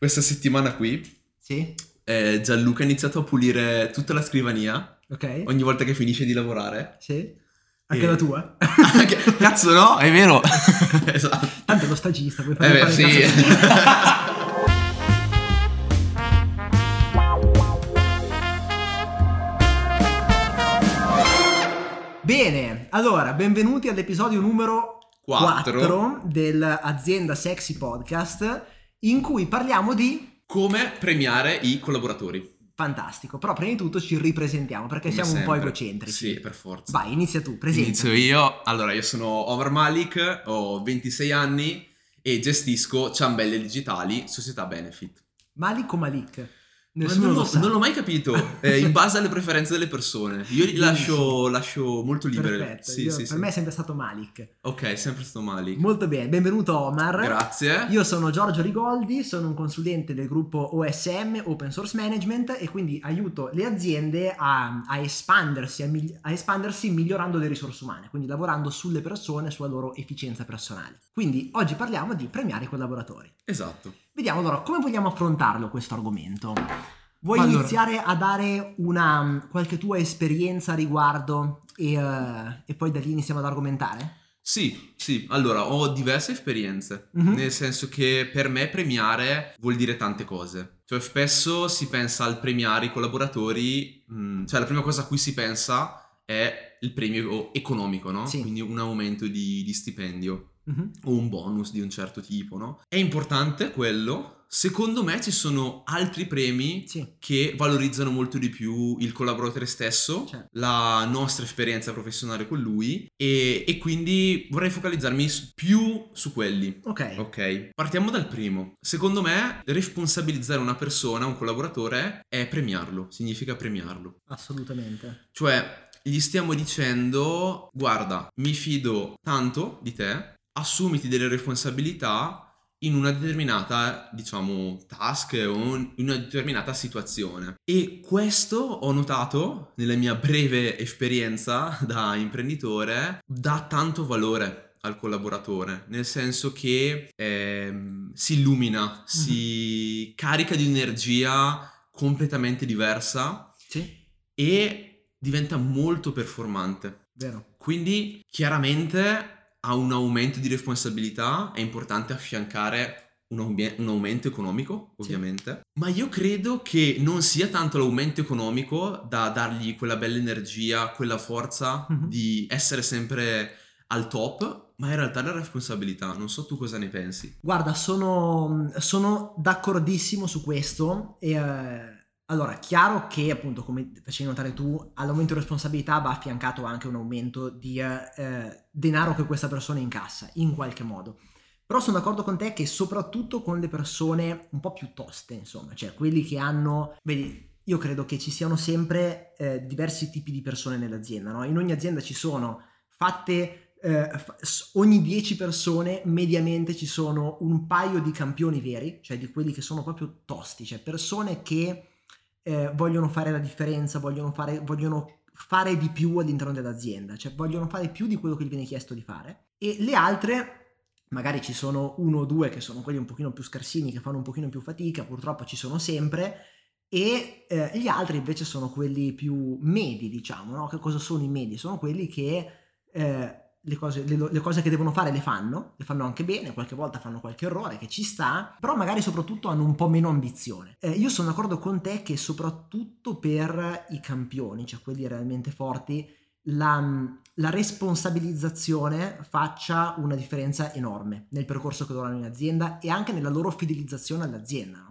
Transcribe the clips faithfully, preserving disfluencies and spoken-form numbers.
questa settimana qui sì. eh, Gianluca ha iniziato a pulire tutta la scrivania. Ok. Ogni volta che finisce di lavorare. Sì. Anche e... la tua? Cazzo no, è vero. Esatto. Tanto è lo stagista. Puoi fare eh beh, sì. Bene, allora, benvenuti all'episodio numero quattro dell'Azienda Sexy Podcast, in cui parliamo di come premiare i collaboratori. Fantastico, però prima di tutto ci ripresentiamo perché come siamo sempre un po' egocentrici. Sì, per forza. Vai, inizia tu, presenta. Inizio io. Allora, io sono Omar Malik, ho ventisei anni e gestisco Ciambelle Digitali, società benefit. Malik o Malik? Nessuno non, lo, lo sa. Non l'ho mai capito, eh, in base alle preferenze delle persone. Io li lascio, lascio molto libere. Perfetto, sì, io, sì, per sì. me è sempre stato Malik. Ok, è sempre stato Malik. Molto bene, benvenuto Omar. Grazie. Io sono Giorgio Rigoldi, sono un consulente del gruppo O S M, Open Source Management, e quindi aiuto le aziende a, a, espandersi, a, migli- a espandersi migliorando le risorse umane, quindi lavorando sulle persone, sulla loro efficienza personale. Quindi oggi parliamo di premiare i collaboratori. Esatto. Vediamo allora come vogliamo affrontarlo questo argomento. Vuoi allora iniziare a dare una qualche tua esperienza a riguardo e, uh, e poi da lì iniziamo ad argomentare? Sì, sì. Allora, ho diverse esperienze, mm-hmm. nel senso che per me premiare vuol dire tante cose. Cioè spesso si pensa al premiare i collaboratori, mh, cioè la prima cosa a cui si pensa è il premio economico, no? Sì. Quindi un aumento di, di stipendio. Mm-hmm. O un bonus di un certo tipo, no? È importante quello. Secondo me ci sono altri premi sì. che valorizzano molto di più il collaboratore stesso, certo. la nostra esperienza professionale con lui e, e quindi vorrei focalizzarmi su, più su quelli. Ok. Ok. Partiamo dal primo. Secondo me responsabilizzare una persona, un collaboratore, è premiarlo. Significa premiarlo. Assolutamente. Cioè gli stiamo dicendo: guarda, mi fido tanto di te, assumiti delle responsabilità in una determinata, diciamo, task o in una determinata situazione. E questo ho notato nella mia breve esperienza da imprenditore dà tanto valore al collaboratore, nel senso che ehm, si illumina, si mm-hmm. carica di energia completamente diversa sì. e diventa molto performante. Vero. Quindi chiaramente a un aumento di responsabilità è importante affiancare un, aum- un aumento economico, ovviamente. Sì. Ma io credo che non sia tanto l'aumento economico da dargli quella bella energia, quella forza mm-hmm. di essere sempre al top, ma in realtà la responsabilità. Non so tu cosa ne pensi. Guarda, sono, sono d'accordissimo su questo e... Eh... Allora, chiaro che appunto, come facevi notare tu, all'aumento di responsabilità va affiancato anche un aumento di eh, denaro che questa persona incassa, in qualche modo. Però sono d'accordo con te che soprattutto con le persone un po' più toste, insomma, cioè quelli che hanno... Vedi, io credo che ci siano sempre eh, diversi tipi di persone nell'azienda, no? In ogni azienda ci sono fatte... Eh, ogni dieci persone mediamente ci sono un paio di campioni veri, cioè di quelli che sono proprio tosti, cioè persone che... Eh, vogliono fare la differenza, vogliono fare, vogliono fare di più all'interno dell'azienda, cioè vogliono fare più di quello che gli viene chiesto di fare, e le altre magari ci sono uno o due che sono quelli un pochino più scarsini, che fanno un pochino più fatica, purtroppo ci sono sempre, e eh, gli altri invece sono quelli più medi, diciamo, no? Che cosa sono i medi? Sono quelli che eh, le cose, le, le cose che devono fare le fanno, le fanno anche bene, qualche volta fanno qualche errore che ci sta, però magari soprattutto hanno un po' meno ambizione. Eh, io sono d'accordo con te che soprattutto per i campioni, cioè quelli realmente forti, la, la responsabilizzazione faccia una differenza enorme nel percorso che loro hanno in azienda e anche nella loro fidelizzazione all'azienda, no?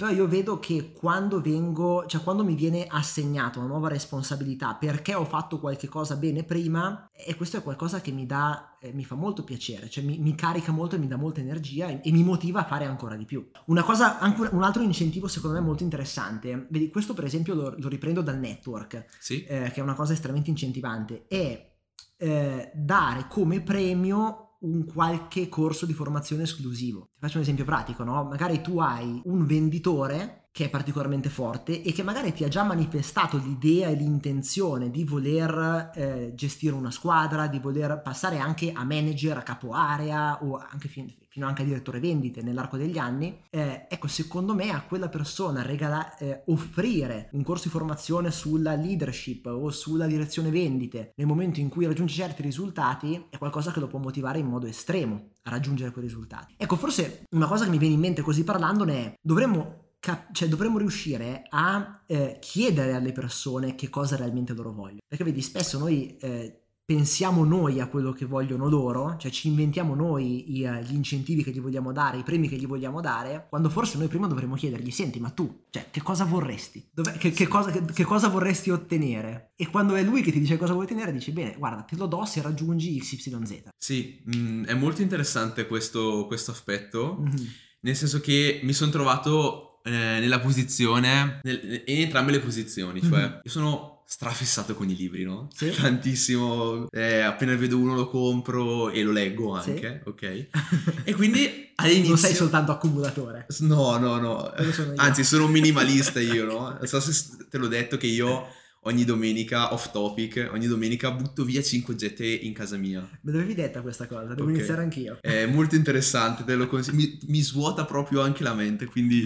Però io vedo che quando vengo, cioè quando mi viene assegnata una nuova responsabilità perché ho fatto qualche cosa bene prima, e questo è qualcosa che mi dà, eh, mi fa molto piacere, cioè mi, mi carica molto e mi dà molta energia e, e mi motiva a fare ancora di più. Una cosa, anche un altro incentivo secondo me molto interessante, vedi, questo per esempio lo, lo riprendo dal network, sì. eh, che è una cosa estremamente incentivante, è eh, dare come premio un qualche corso di formazione esclusivo. Ti faccio un esempio pratico, no? Magari tu hai un venditore che è particolarmente forte e che magari ti ha già manifestato l'idea e l'intenzione di voler eh, gestire una squadra, di voler passare anche a manager, a capo area o anche fin- fino anche a direttore vendite nell'arco degli anni, eh, ecco, secondo me a quella persona regala- eh, offrire un corso di formazione sulla leadership o sulla direzione vendite nel momento in cui raggiunge certi risultati è qualcosa che lo può motivare in modo estremo a raggiungere quei risultati. Ecco, forse una cosa che mi viene in mente così parlandone è dovremmo Cap- cioè dovremmo riuscire a eh, chiedere alle persone che cosa realmente loro vogliono, perché vedi spesso noi eh, pensiamo noi a quello che vogliono loro, cioè ci inventiamo noi i, gli incentivi che gli vogliamo dare, i premi che gli vogliamo dare, quando forse noi prima dovremmo chiedergli: senti, ma tu, cioè, che cosa vorresti? Dov'è, che, che, cosa, che, che cosa vorresti ottenere? E quando è lui che ti dice cosa vuoi ottenere, dici: bene, guarda, te lo do se raggiungi X Y Z. Sì, mh, è molto interessante questo, questo aspetto, mm-hmm. nel senso che mi sono trovato nella posizione nel, in entrambe le posizioni, cioè mm-hmm. io sono strafissato con i libri, no? Sì. Tantissimo, eh, appena vedo uno lo compro e lo leggo anche, sì. Ok? E quindi all'inizio... Non sei soltanto accumulatore. No, no, no. Sono Anzi, sono un minimalista io, no? Non so se te l'ho detto che io ogni domenica, off topic, ogni domenica butto via cinque oggetti in casa mia. Me l'avevi detta questa cosa, devo okay. iniziare anch'io. È molto interessante, te lo consiglio. Mi, mi svuota proprio anche la mente, quindi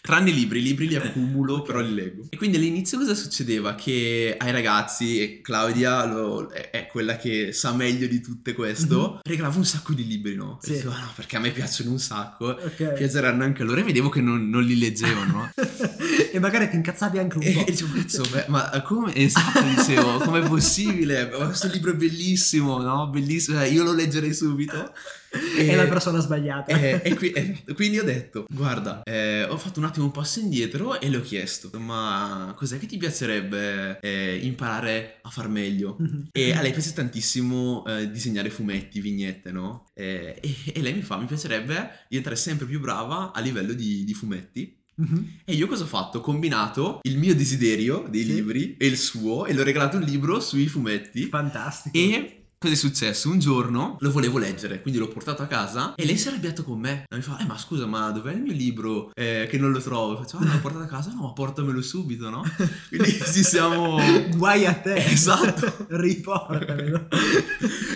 tranne i libri, i libri li accumulo, okay. però li leggo. E quindi all'inizio cosa succedeva? Che ai ragazzi, e Claudia lo, è, è quella che sa meglio di tutte questo, mm-hmm. regalavo un sacco di libri, no? Sì. E dicevo, ah, no, perché a me piacciono un sacco, okay. piaceranno anche loro, e vedevo che non, non li leggevano. E magari ti incazzavi anche un po'. E dicevo, cazzo, beh, ma come esatto, dicevo, com'è possibile? Questo libro è bellissimo, no? Bellissimo, io lo leggerei subito. E, è la persona sbagliata. E, e qui, e, quindi ho detto: guarda, eh, ho fatto un attimo un passo indietro e le ho chiesto: ma cos'è che ti piacerebbe eh, imparare a far meglio? E a lei piace tantissimo eh, disegnare fumetti, vignette, no? E, e, e lei mi fa: mi piacerebbe diventare sempre più brava a livello di, di fumetti. Mm-hmm. E io cosa ho fatto? Ho combinato il mio desiderio dei sì. libri e il suo e l'ho regalato un libro sui fumetti. Fantastico. E cosa è successo? Un giorno lo volevo leggere, quindi l'ho portato a casa e lei si è arrabbiata con me. Mi fa: eh ma scusa, ma dov'è il mio libro eh, che non lo trovo? Faccio: ah, l'ho portato a casa? No, ma portamelo subito, no? Quindi ci siamo... Guai a te! Esatto! Riportamelo!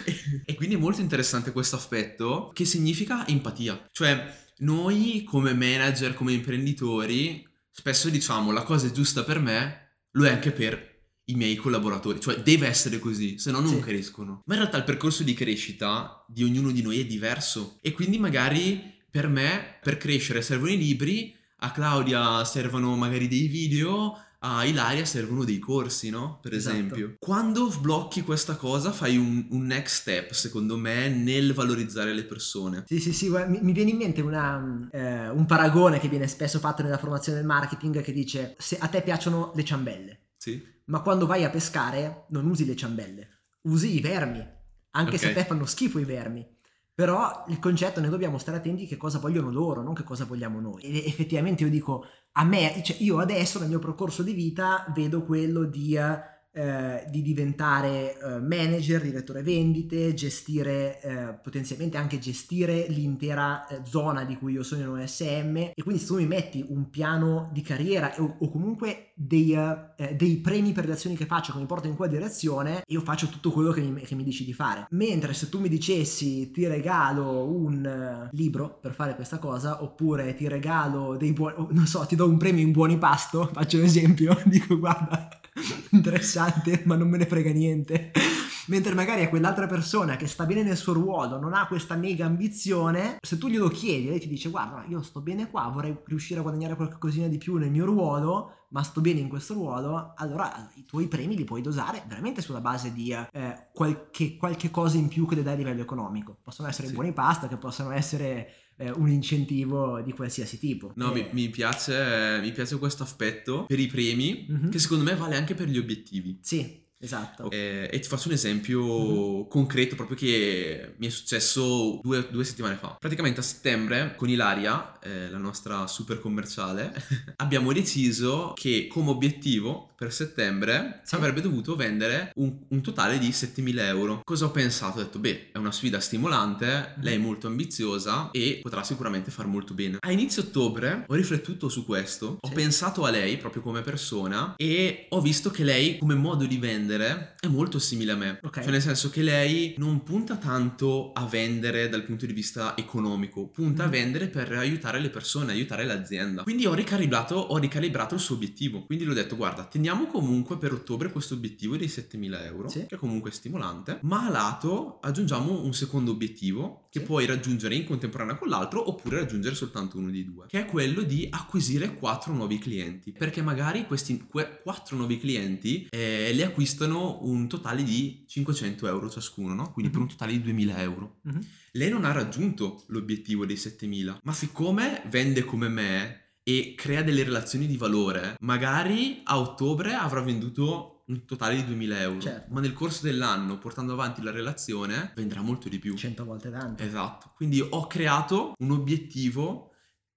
e, e quindi è molto interessante questo aspetto che significa empatia. Cioè... Noi come manager, come imprenditori, spesso diciamo la cosa è giusta per me, lo è anche per i miei collaboratori, cioè deve essere così, se no non sì. crescono. Ma in realtà il percorso di crescita di ognuno di noi è diverso e quindi magari per me, per crescere servono i libri, a Claudia servono magari dei video, a Ilaria servono dei corsi, no? Per esatto. esempio. Quando blocchi questa cosa fai un, un next step, secondo me, nel valorizzare le persone. Sì, sì, sì. Mi, mi viene in mente una, eh, un paragone che viene spesso fatto nella formazione del marketing che dice: se a te piacciono le ciambelle, sì. ma quando vai a pescare non usi le ciambelle, usi i vermi, anche okay. se a te fanno schifo i vermi. Però il concetto è noi dobbiamo stare attenti che cosa vogliono loro, non che cosa vogliamo noi. E effettivamente io dico, a me, cioè io adesso nel mio percorso di vita vedo quello di, eh, di diventare eh, manager, direttore vendite, gestire, eh, potenzialmente anche gestire l'intera eh, zona di cui io sono in O S M. E quindi se tu mi metti un piano di carriera o, o comunque dei, eh, dei premi per le azioni che faccio che mi portano in quella direzione, io faccio tutto quello che mi, che mi dici di fare. Mentre se tu mi dicessi ti regalo un uh, libro per fare questa cosa, oppure ti regalo dei buoni, oh, non so, ti do un premio in buoni pasto, faccio un esempio, dico guarda interessante ma non me ne frega niente. Mentre magari a quell'altra persona che sta bene nel suo ruolo, non ha questa mega ambizione, se tu glielo chiedi, lei ti dice guarda io sto bene qua, vorrei riuscire a guadagnare qualcosina di più nel mio ruolo, ma sto bene in questo ruolo, allora i tuoi premi li puoi dosare veramente sulla base di eh, qualche, qualche cosa in più che le dai a livello economico. Possono essere sì. buoni pasta, che possono essere eh, un incentivo di qualsiasi tipo. No, eh. mi, mi piace mi piace questo aspetto per i premi, mm-hmm. che secondo me vale anche per gli obiettivi. Sì. Esatto. Eh, e ti faccio un esempio mm. concreto proprio che mi è successo due, due settimane fa. Praticamente a settembre con Ilaria, eh, la nostra super commerciale, abbiamo deciso che come obiettivo per settembre sì. avrebbe dovuto vendere un, un totale di settemila euro. Cosa ho pensato? Ho detto, beh, è una sfida stimolante, mm. lei è molto ambiziosa e potrà sicuramente far molto bene. A inizio ottobre ho riflettuto su questo, sì. ho pensato a lei proprio come persona e ho visto che lei come modo di vendere è molto simile a me, okay. Cioè nel senso che lei non punta tanto a vendere dal punto di vista economico, punta mm. a vendere per aiutare le persone, aiutare l'azienda. Quindi ho ricalibrato, ho ricalibrato il suo obiettivo, quindi le ho detto guarda, teniamo comunque per ottobre questo obiettivo dei settemila euro, sì. che è comunque stimolante, ma a lato aggiungiamo un secondo obiettivo che puoi raggiungere in contemporanea con l'altro oppure raggiungere soltanto uno dei due, che è quello di acquisire quattro nuovi clienti, perché magari questi quattro nuovi clienti eh, li acquistano un totale di cinquecento euro ciascuno, no? Quindi mm-hmm. per un totale di duemila euro. Mm-hmm. Lei non ha raggiunto l'obiettivo dei settemila, ma siccome vende come me e crea delle relazioni di valore, magari a ottobre avrà venduto un totale di duemila euro, certo. ma nel corso dell'anno, portando avanti la relazione, venderà molto di più, cento volte tanto. Esatto. Quindi ho creato un obiettivo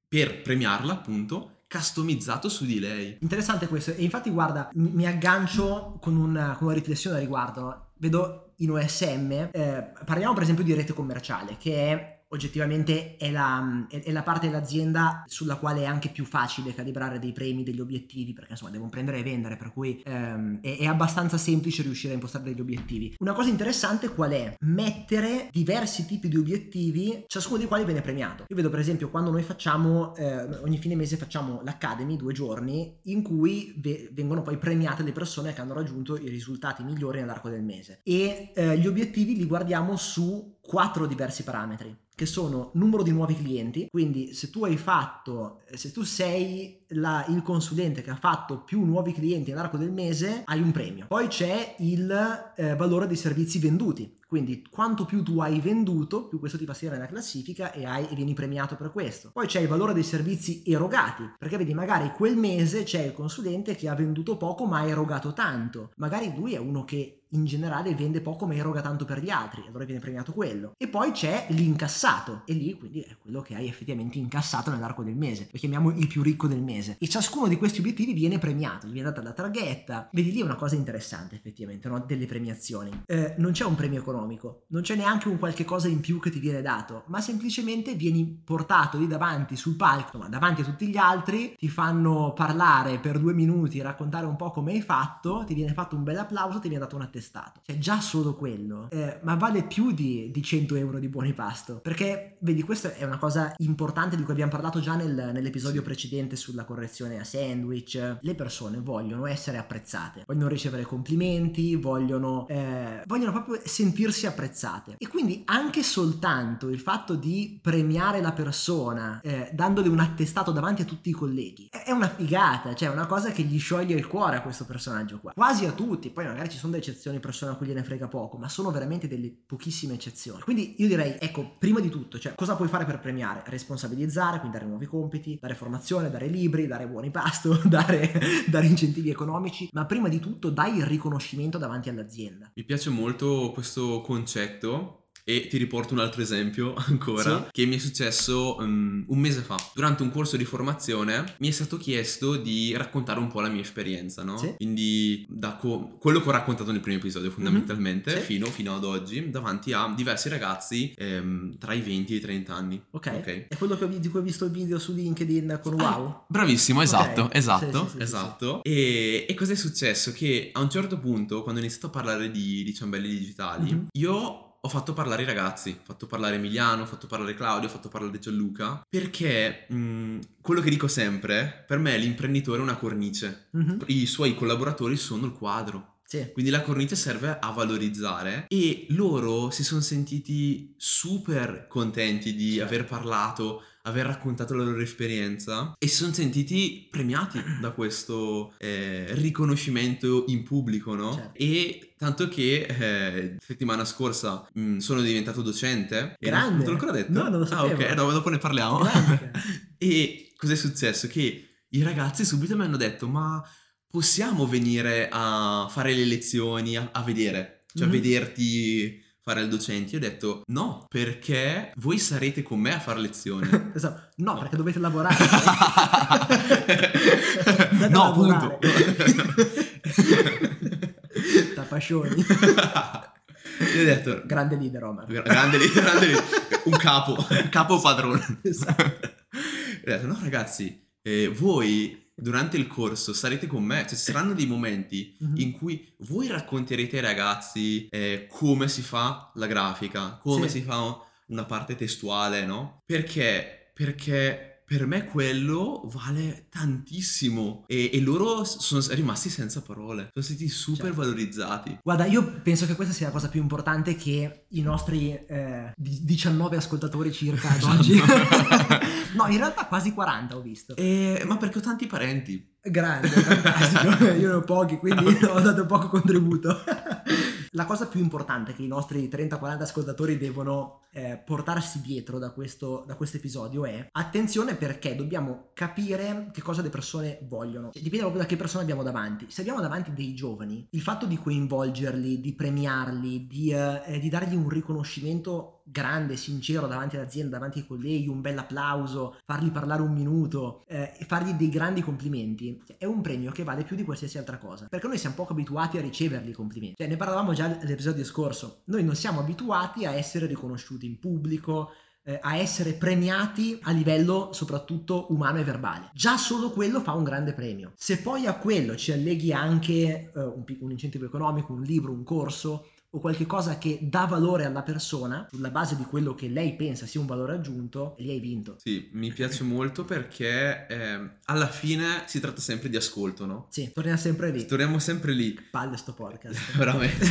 per premiarla, appunto, customizzato su di lei. Interessante questo. E infatti guarda, mi aggancio con una, con una riflessione a riguardo. Vedo in O S M, eh, parliamo per esempio di rete commerciale, che è oggettivamente è la, è la parte dell'azienda sulla quale è anche più facile calibrare dei premi, degli obiettivi, perché insomma devono prendere e vendere, per cui ehm, è, è abbastanza semplice riuscire a impostare degli obiettivi. Una cosa interessante qual è? Mettere diversi tipi di obiettivi, ciascuno dei quali viene premiato. Io vedo per esempio quando noi facciamo eh, ogni fine mese facciamo l'Academy, due giorni in cui ve- vengono poi premiate le persone che hanno raggiunto i risultati migliori nell'arco del mese, e eh, gli obiettivi li guardiamo su quattro diversi parametri, che sono numero di nuovi clienti, quindi se tu hai fatto, se tu sei la, il consulente che ha fatto più nuovi clienti nell'arco del mese, hai un premio. Poi c'è il eh, valore dei servizi venduti, quindi quanto più tu hai venduto, più questo ti fa salire nella classifica e, hai, e vieni premiato per questo. Poi c'è il valore dei servizi erogati, perché vedi magari quel mese c'è il consulente che ha venduto poco ma ha erogato tanto, magari lui è uno che in generale vende poco ma eroga tanto per gli altri, allora viene premiato quello. E poi c'è l'incassato, e lì quindi è quello che hai effettivamente incassato nell'arco del mese, lo chiamiamo il più ricco del mese, e ciascuno di questi obiettivi viene premiato, gli viene data la targhetta. Vedi, lì è una cosa interessante effettivamente, no? Delle premiazioni, eh, non c'è un premio economico, non c'è neanche un qualche cosa in più che ti viene dato, ma semplicemente vieni portato lì davanti sul palco, ma davanti a tutti gli altri, ti fanno parlare per due minuti, raccontare un po' come hai fatto, ti viene fatto un bel applauso, ti viene dato una stato, cioè già solo quello eh, ma vale più di, di cento euro di buoni pasto, perché vedi, questa è una cosa importante di cui abbiamo parlato già nel, nell'episodio precedente sulla correzione a sandwich. Le persone vogliono essere apprezzate, vogliono ricevere complimenti, vogliono eh, vogliono proprio sentirsi apprezzate, e quindi anche soltanto il fatto di premiare la persona eh, dandole un attestato davanti a tutti i colleghi è una figata, cioè una cosa che gli scioglie il cuore a questo personaggio qua, quasi a tutti. Poi magari ci sono delle eccezioni, persone a cui gliene frega poco, ma sono veramente delle pochissime eccezioni. Quindi io direi, ecco, prima di tutto, cioè cosa puoi fare per premiare? Responsabilizzare, quindi dare nuovi compiti, dare formazione, dare libri, dare buoni pasto, dare, dare incentivi economici, ma prima di tutto dai il riconoscimento davanti all'azienda. Mi piace molto questo concetto. E ti riporto un altro esempio ancora, sì. che mi è successo um, un mese fa. Durante un corso di formazione mi è stato chiesto di raccontare un po' la mia esperienza, no? Sì. Quindi da co- quello che ho raccontato nel primo episodio fondamentalmente, mm-hmm. sì. fino, fino ad oggi, davanti a diversi ragazzi ehm, tra i venti e i trenta anni. Ok, okay. È quello che ho, di cui ho visto il video su LinkedIn con wow. Ah, bravissimo, esatto, okay. esatto, sì, sì, sì, esatto. Sì, sì. E, e cosa è successo? Che a un certo punto, quando ho iniziato a parlare di, di Ciambelle Digitali, mm-hmm. io... ho fatto parlare i ragazzi, ho fatto parlare Emiliano, ho fatto parlare Claudio, ho fatto parlare Gianluca, perché mh, quello che dico sempre, per me l'imprenditore è una cornice, mm-hmm. i suoi collaboratori sono il quadro. Sì. Quindi la cornice serve a valorizzare, e loro si sono sentiti super contenti di sì. aver parlato, aver raccontato la loro esperienza, e si sono sentiti premiati da questo eh, riconoscimento in pubblico, no? Certo. E tanto che eh, settimana scorsa mh, sono diventato docente. Grande! Non te l'ho ancora detto? No, non lo sapevo. Ah, ok, no, dopo ne parliamo. E cos'è successo? Che i ragazzi subito mi hanno detto, ma... possiamo venire a fare le lezioni, a, a vedere, cioè mm-hmm. a vederti fare il docente. Io ho detto no, perché voi sarete con me a fare lezioni. Esatto. No, no, perché dovete lavorare. No, lavorare. Punto. Tapascioni. Io ho detto grande leader Omar. Grande leader, grande leader. Un capo, un capo padrone. Esatto. Ho detto no ragazzi, eh, voi durante il corso sarete con me, cioè ci saranno dei momenti mm-hmm. in cui voi racconterete ai ragazzi eh, come si fa la grafica, come sì. si fa una parte testuale, no? Perché? Perché per me quello vale tantissimo e, e loro sono rimasti senza parole, sono stati super certo. valorizzati. Guarda, io penso che questa sia la cosa più importante che i nostri eh, diciannove ascoltatori circa ad oggi... No, in realtà quasi quaranta ho visto. Eh, ma perché ho tanti parenti. Grande, fantastico. Io ne ho pochi, quindi ho dato poco contributo. La cosa più importante che i nostri trenta quaranta ascoltatori devono eh, portarsi dietro da questo da questo episodio è attenzione, perché dobbiamo capire che cosa le persone vogliono. Cioè, dipende proprio da che persone abbiamo davanti. Se abbiamo davanti dei giovani, il fatto di coinvolgerli, di premiarli, di, eh, di dargli un riconoscimento grande, sincero davanti all'azienda, davanti ai colleghi, un bel applauso, fargli parlare un minuto eh, e fargli dei grandi complimenti, cioè, è un premio che vale più di qualsiasi altra cosa, perché noi siamo poco abituati a riceverli i complimenti. Cioè, ne parlavamo già l'episodio scorso, noi non siamo abituati a essere riconosciuti in pubblico, eh, a essere premiati a livello soprattutto umano e verbale. Già solo quello fa un grande premio. Se poi a quello ci alleghi anche eh, un, un incentivo economico, un libro, un corso o qualche cosa che dà valore alla persona sulla base di quello che lei pensa sia un valore aggiunto, e lì hai vinto. Sì, mi piace molto perché eh, alla fine si tratta sempre di ascolto, no? Sì, torniamo sempre lì. Torniamo sempre lì. Palle sto podcast. Veramente.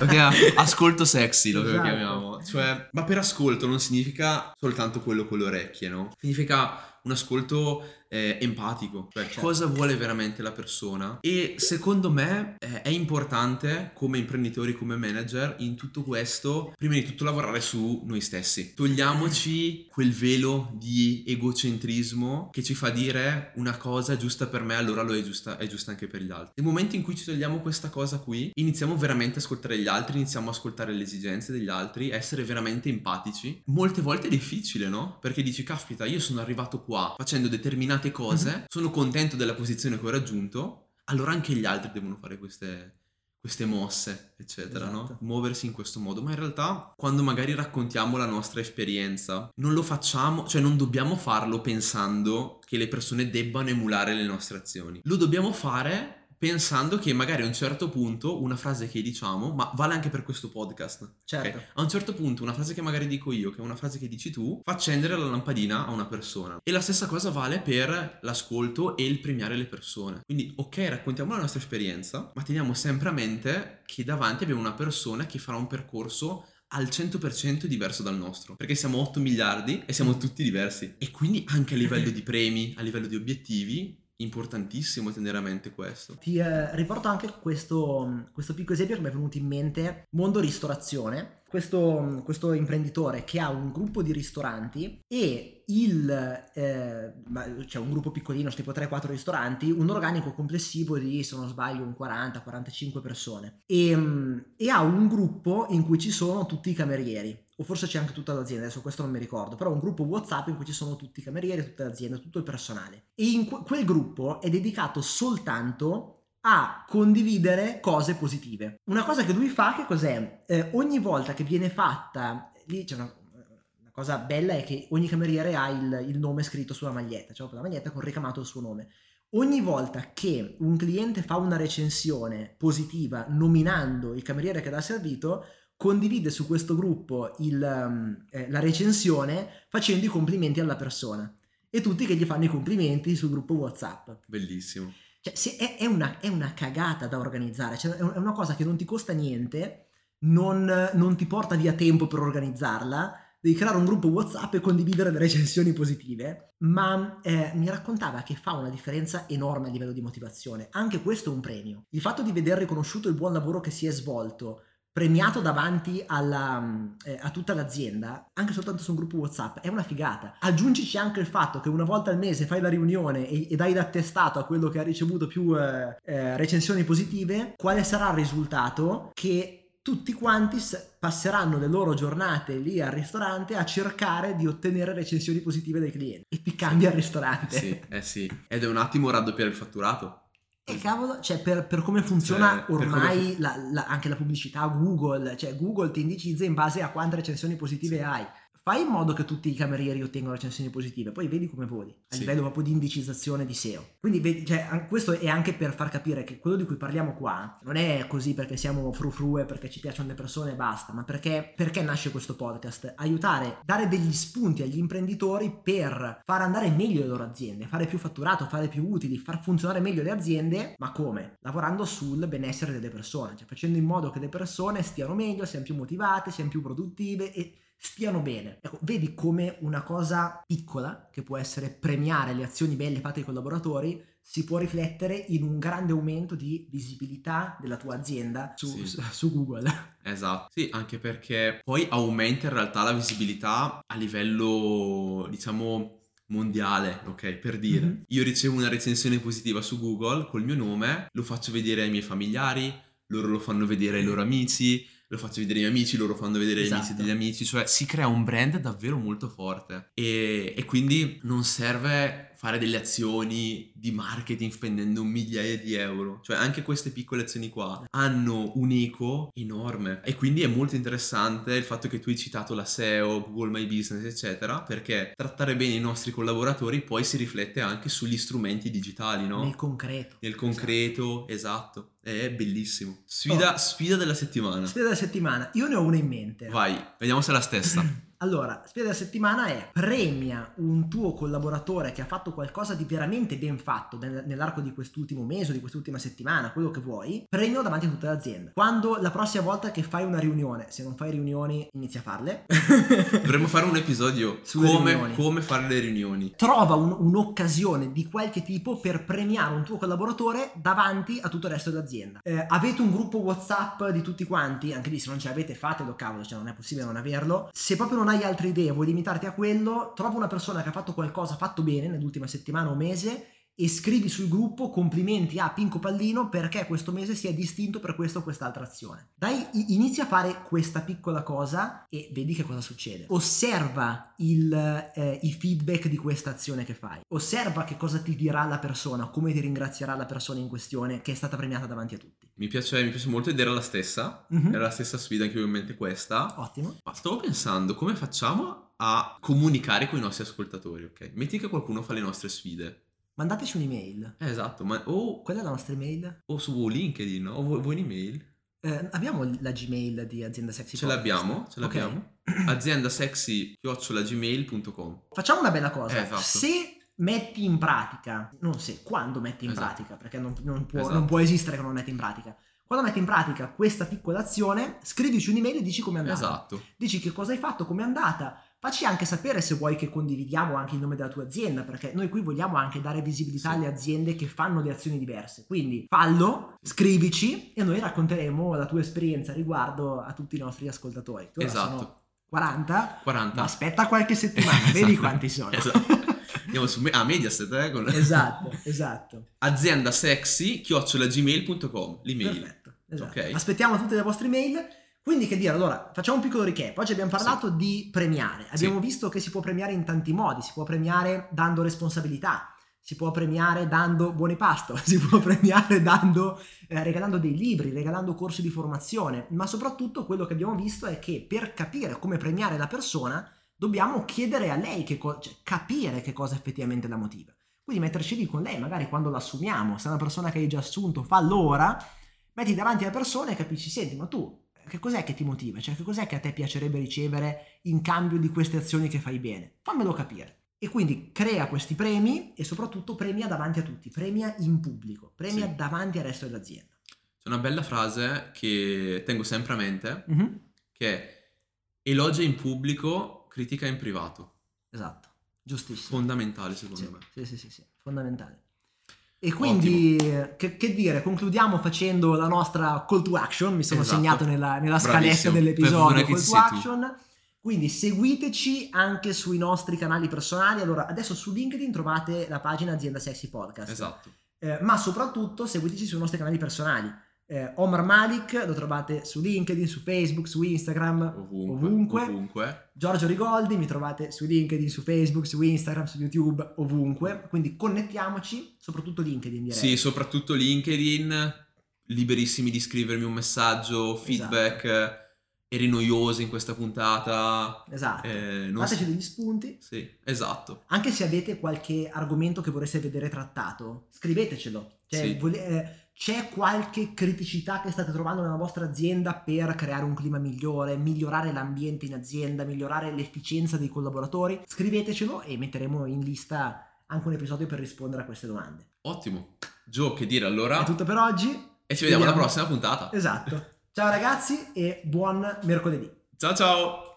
Perché ascolto sexy lo esatto. chiamiamo. Cioè, ma per ascolto non significa soltanto quello con le orecchie, no? Significa un ascolto eh, empatico, cioè certo. cosa vuole veramente la persona. E secondo me eh, è importante come imprenditori, come manager, in tutto questo prima di tutto lavorare su noi stessi. Togliamoci quel velo di egocentrismo che ci fa dire una cosa è giusta per me, allora lo è giusta, è giusta anche per gli altri. Nel momento in cui ci togliamo questa cosa qui, iniziamo veramente a ascoltare gli altri, iniziamo a ascoltare le esigenze degli altri, essere veramente empatici. Molte volte è difficile, no? Perché dici caspita, io sono arrivato qua facendo determinate cose, mm-hmm. sono contento della posizione che ho raggiunto, allora anche gli altri devono fare queste, queste mosse, eccetera, esatto. no? Muoversi in questo modo. Ma in realtà, quando magari raccontiamo la nostra esperienza, non lo facciamo, cioè non dobbiamo farlo pensando che le persone debbano emulare le nostre azioni. Lo dobbiamo fare pensando che magari a un certo punto una frase che diciamo, ma vale anche per questo podcast, certo. okay? A un certo punto una frase che magari dico io, che è una frase che dici tu, fa accendere la lampadina a una persona. E la stessa cosa vale per l'ascolto e il premiare le persone. Quindi ok, raccontiamo la nostra esperienza, ma teniamo sempre a mente che davanti abbiamo una persona che farà un percorso al cento per cento diverso dal nostro, perché siamo otto miliardi e siamo tutti diversi. E quindi anche a livello di premi, a livello di obiettivi, importantissimo tenere a mente questo. Ti eh, riporto anche questo, questo piccolo esempio che mi è venuto in mente. Mondo Ristorazione, questo, questo imprenditore che ha un gruppo di ristoranti e il eh, c'è un gruppo piccolino, tipo tre quattro ristoranti, un organico complessivo di, se non sbaglio, un quaranta quarantacinque persone, e, e ha un gruppo in cui ci sono tutti i camerieri, o forse c'è anche tutta l'azienda, adesso questo non mi ricordo, però un gruppo WhatsApp in cui ci sono tutti i camerieri, tutta l'azienda, tutto il personale. E in que- quel gruppo è dedicato soltanto a condividere cose positive. Una cosa che lui fa, che cos'è? Eh, ogni volta che viene fatta, lì c'è una, una cosa bella è che ogni cameriere ha il, il nome scritto sulla maglietta, cioè la maglietta con ricamato il suo nome. Ogni volta che un cliente fa una recensione positiva nominando il cameriere che l'ha servito, condivide su questo gruppo il, um, eh, la recensione facendo i complimenti alla persona, e tutti che gli fanno i complimenti sul gruppo WhatsApp. Bellissimo. Cioè, se è, è, una, è una cagata da organizzare, cioè, è una cosa che non ti costa niente, non, non ti porta via tempo per organizzarla, devi creare un gruppo WhatsApp e condividere le recensioni positive, ma eh, mi raccontava che fa una differenza enorme a livello di motivazione. Anche questo è un premio. Il fatto di veder riconosciuto il buon lavoro che si è svolto premiato davanti alla, eh, a tutta l'azienda, anche soltanto su un gruppo WhatsApp, è una figata. Aggiungici anche il fatto che una volta al mese fai la riunione e, e dai l'attestato a quello che ha ricevuto più eh, eh, recensioni positive. Quale sarà il risultato? Che tutti quanti passeranno le loro giornate lì al ristorante a cercare di ottenere recensioni positive dai clienti, e ti cambia il ristorante. Sì, eh sì. Ed è un attimo raddoppiare il fatturato. E cavolo, cioè per, per come funziona cioè, ormai come... La, la, anche la pubblicità Google, cioè Google ti indicizza in base a quante recensioni positive sì. hai. Fai in modo che tutti i camerieri ottengano recensioni positive, poi vedi come voli, a sì. livello proprio di indicizzazione di S E O. Quindi vedi, cioè, questo è anche per far capire che quello di cui parliamo qua non è così perché siamo frufrue, perché ci piacciono le persone e basta, ma perché, perché nasce questo podcast? Aiutare, dare degli spunti agli imprenditori per far andare meglio le loro aziende, fare più fatturato, fare più utili, far funzionare meglio le aziende, ma come? Lavorando sul benessere delle persone, cioè facendo in modo che le persone stiano meglio, siano più motivate, siano più produttive e... stiano bene. Ecco, vedi come una cosa piccola, che può essere premiare le azioni belle fatte ai collaboratori, si può riflettere in un grande aumento di visibilità della tua azienda su, sì. su, su Google. Esatto, sì, anche perché poi aumenta in realtà la visibilità a livello, diciamo... mondiale, ok, per dire mm-hmm. io ricevo una recensione positiva su Google col mio nome, lo faccio vedere ai miei familiari, loro lo fanno vedere ai loro amici, lo faccio vedere agli amici, loro fanno vedere esatto. gli amici degli amici, cioè si crea un brand davvero molto forte e, e quindi non serve fare delle azioni di marketing spendendo migliaia di euro, cioè anche queste piccole azioni qua hanno un eco enorme e quindi è molto interessante il fatto che tu hai citato la S E O, Google My Business eccetera, perché trattare bene i nostri collaboratori poi si riflette anche sugli strumenti digitali, no? Nel concreto. Nel concreto, esatto. esatto. È bellissimo. Sfida, oh. sfida della settimana. Sfida della settimana. Io ne ho una in mente. Vai, vediamo se è la stessa. Allora, sfida della settimana è: premia un tuo collaboratore che ha fatto qualcosa di veramente ben fatto nell'arco di quest'ultimo mese o di quest'ultima settimana, quello che vuoi, premio davanti a tutta l'azienda. Quando la prossima volta che fai una riunione, se non fai riunioni, inizia a farle. Dovremmo fare un episodio su come, come fare le riunioni. Trova un, un'occasione di qualche tipo per premiare un tuo collaboratore davanti a tutto il resto dell'azienda. Eh, avete un gruppo WhatsApp di tutti quanti? Anche lì, se non ce l'avete, fatelo, cavolo, cioè non è possibile non averlo. Se proprio non hai altre idee, vuoi limitarti a quello, trova una persona che ha fatto qualcosa fatto bene nell'ultima settimana o mese e scrivi sul gruppo: complimenti a Pinco Pallino perché questo mese si è distinto per questa o quest'altra azione. Dai, inizia a fare questa piccola cosa e vedi che cosa succede. Osserva il, eh, i feedback di questa azione che fai, osserva che cosa ti dirà la persona, come ti ringrazierà la persona in questione che è stata premiata davanti a tutti. Mi piace, mi piace molto ed era la stessa, mm-hmm. era la stessa sfida anche io in mente questa. Ottimo. Ma stavo pensando come facciamo a comunicare con i nostri ascoltatori, ok? Metti che qualcuno fa le nostre sfide. Mandateci un'email. Eh, esatto, ma o... quella è la nostra email. O su LinkedIn, o vuoi, vuoi un'email? Eh, abbiamo la Gmail di Azienda Sexy Podcast. Ce l'abbiamo, ce l'abbiamo. Okay. azienda sexy chiocciola gmail punto com. Facciamo una bella cosa. Eh, esatto. Se... metti in pratica, non se, quando metti in esatto. pratica, perché non, non, può, esatto. non può esistere che non metti in pratica. Quando metti in pratica questa piccola azione, scrivici un'email e dici come è andata. Esatto. Dici che cosa hai fatto, come è andata. Facci anche sapere se vuoi che condividiamo anche il nome della tua azienda, perché noi qui vogliamo anche dare visibilità sì. alle aziende che fanno le azioni diverse. Quindi fallo, scrivici e noi racconteremo la tua esperienza riguardo a tutti i nostri ascoltatori. Ora esatto. sono quaranta, quaranta. Ma aspetta qualche settimana, esatto. vedi quanti sono. Esatto. Andiamo su me- a ah, Mediaset, eh? Con... Esatto, esatto. Azienda Sexy, chiocciola gmail punto com, l'email. Perfetto, esatto. Okay. Aspettiamo tutte le vostre email. Quindi che dire, allora, facciamo un piccolo recap. Oggi abbiamo parlato sì. di premiare. Abbiamo sì. visto che si può premiare in tanti modi. Si può premiare dando responsabilità, si può premiare dando buoni pasto, si può premiare dando, eh, regalando dei libri, regalando corsi di formazione. Ma soprattutto quello che abbiamo visto è che per capire come premiare la persona dobbiamo chiedere a lei, che co- cioè capire che cosa effettivamente la motiva. Quindi metterci lì con lei, magari quando l'assumiamo, se è una persona che hai già assunto, fa l'ora, metti davanti alla persona e capisci, senti, ma tu che cos'è che ti motiva? Cioè che cos'è che a te piacerebbe ricevere in cambio di queste azioni che fai bene? Fammelo capire. E quindi crea questi premi e soprattutto premia davanti a tutti, premia in pubblico, premia sì. davanti al resto dell'azienda. C'è una bella frase che tengo sempre a mente, mm-hmm. che è: elogia in pubblico, critica in privato. Esatto, giustissimo. Fondamentale secondo sì, me. Sì, sì, sì, sì, fondamentale. E quindi, che, che dire, concludiamo facendo la nostra call to action. Mi sono esatto. segnato nella, nella scaletta dell'episodio call to action. Quindi seguiteci anche sui nostri canali personali. Allora, adesso su LinkedIn trovate la pagina Azienda Sexy Podcast. Esatto. Eh, ma soprattutto seguiteci sui nostri canali personali. Eh, Omar Malik lo trovate su LinkedIn, su Facebook, su Instagram, ovunque, ovunque. ovunque. Giorgio Rigoldi mi trovate su LinkedIn, su Facebook, su Instagram, su YouTube, ovunque. Quindi connettiamoci, soprattutto LinkedIn, direi. Sì, soprattutto LinkedIn, liberissimi di scrivermi un messaggio, feedback, esatto. Eri noiosi in questa puntata. Esatto, eh, non fateci si... degli spunti. Sì, esatto. Anche se avete qualche argomento che vorreste vedere trattato, scrivetecelo. Cioè, sì. vole- eh, C'è qualche criticità che state trovando nella vostra azienda per creare un clima migliore, migliorare l'ambiente in azienda, migliorare l'efficienza dei collaboratori? Scrivetecelo e metteremo in lista anche un episodio per rispondere a queste domande. Ottimo. Gio, che dire allora? È tutto per oggi. E ci vediamo alla prossima puntata. Esatto. Ciao ragazzi e buon mercoledì. Ciao ciao.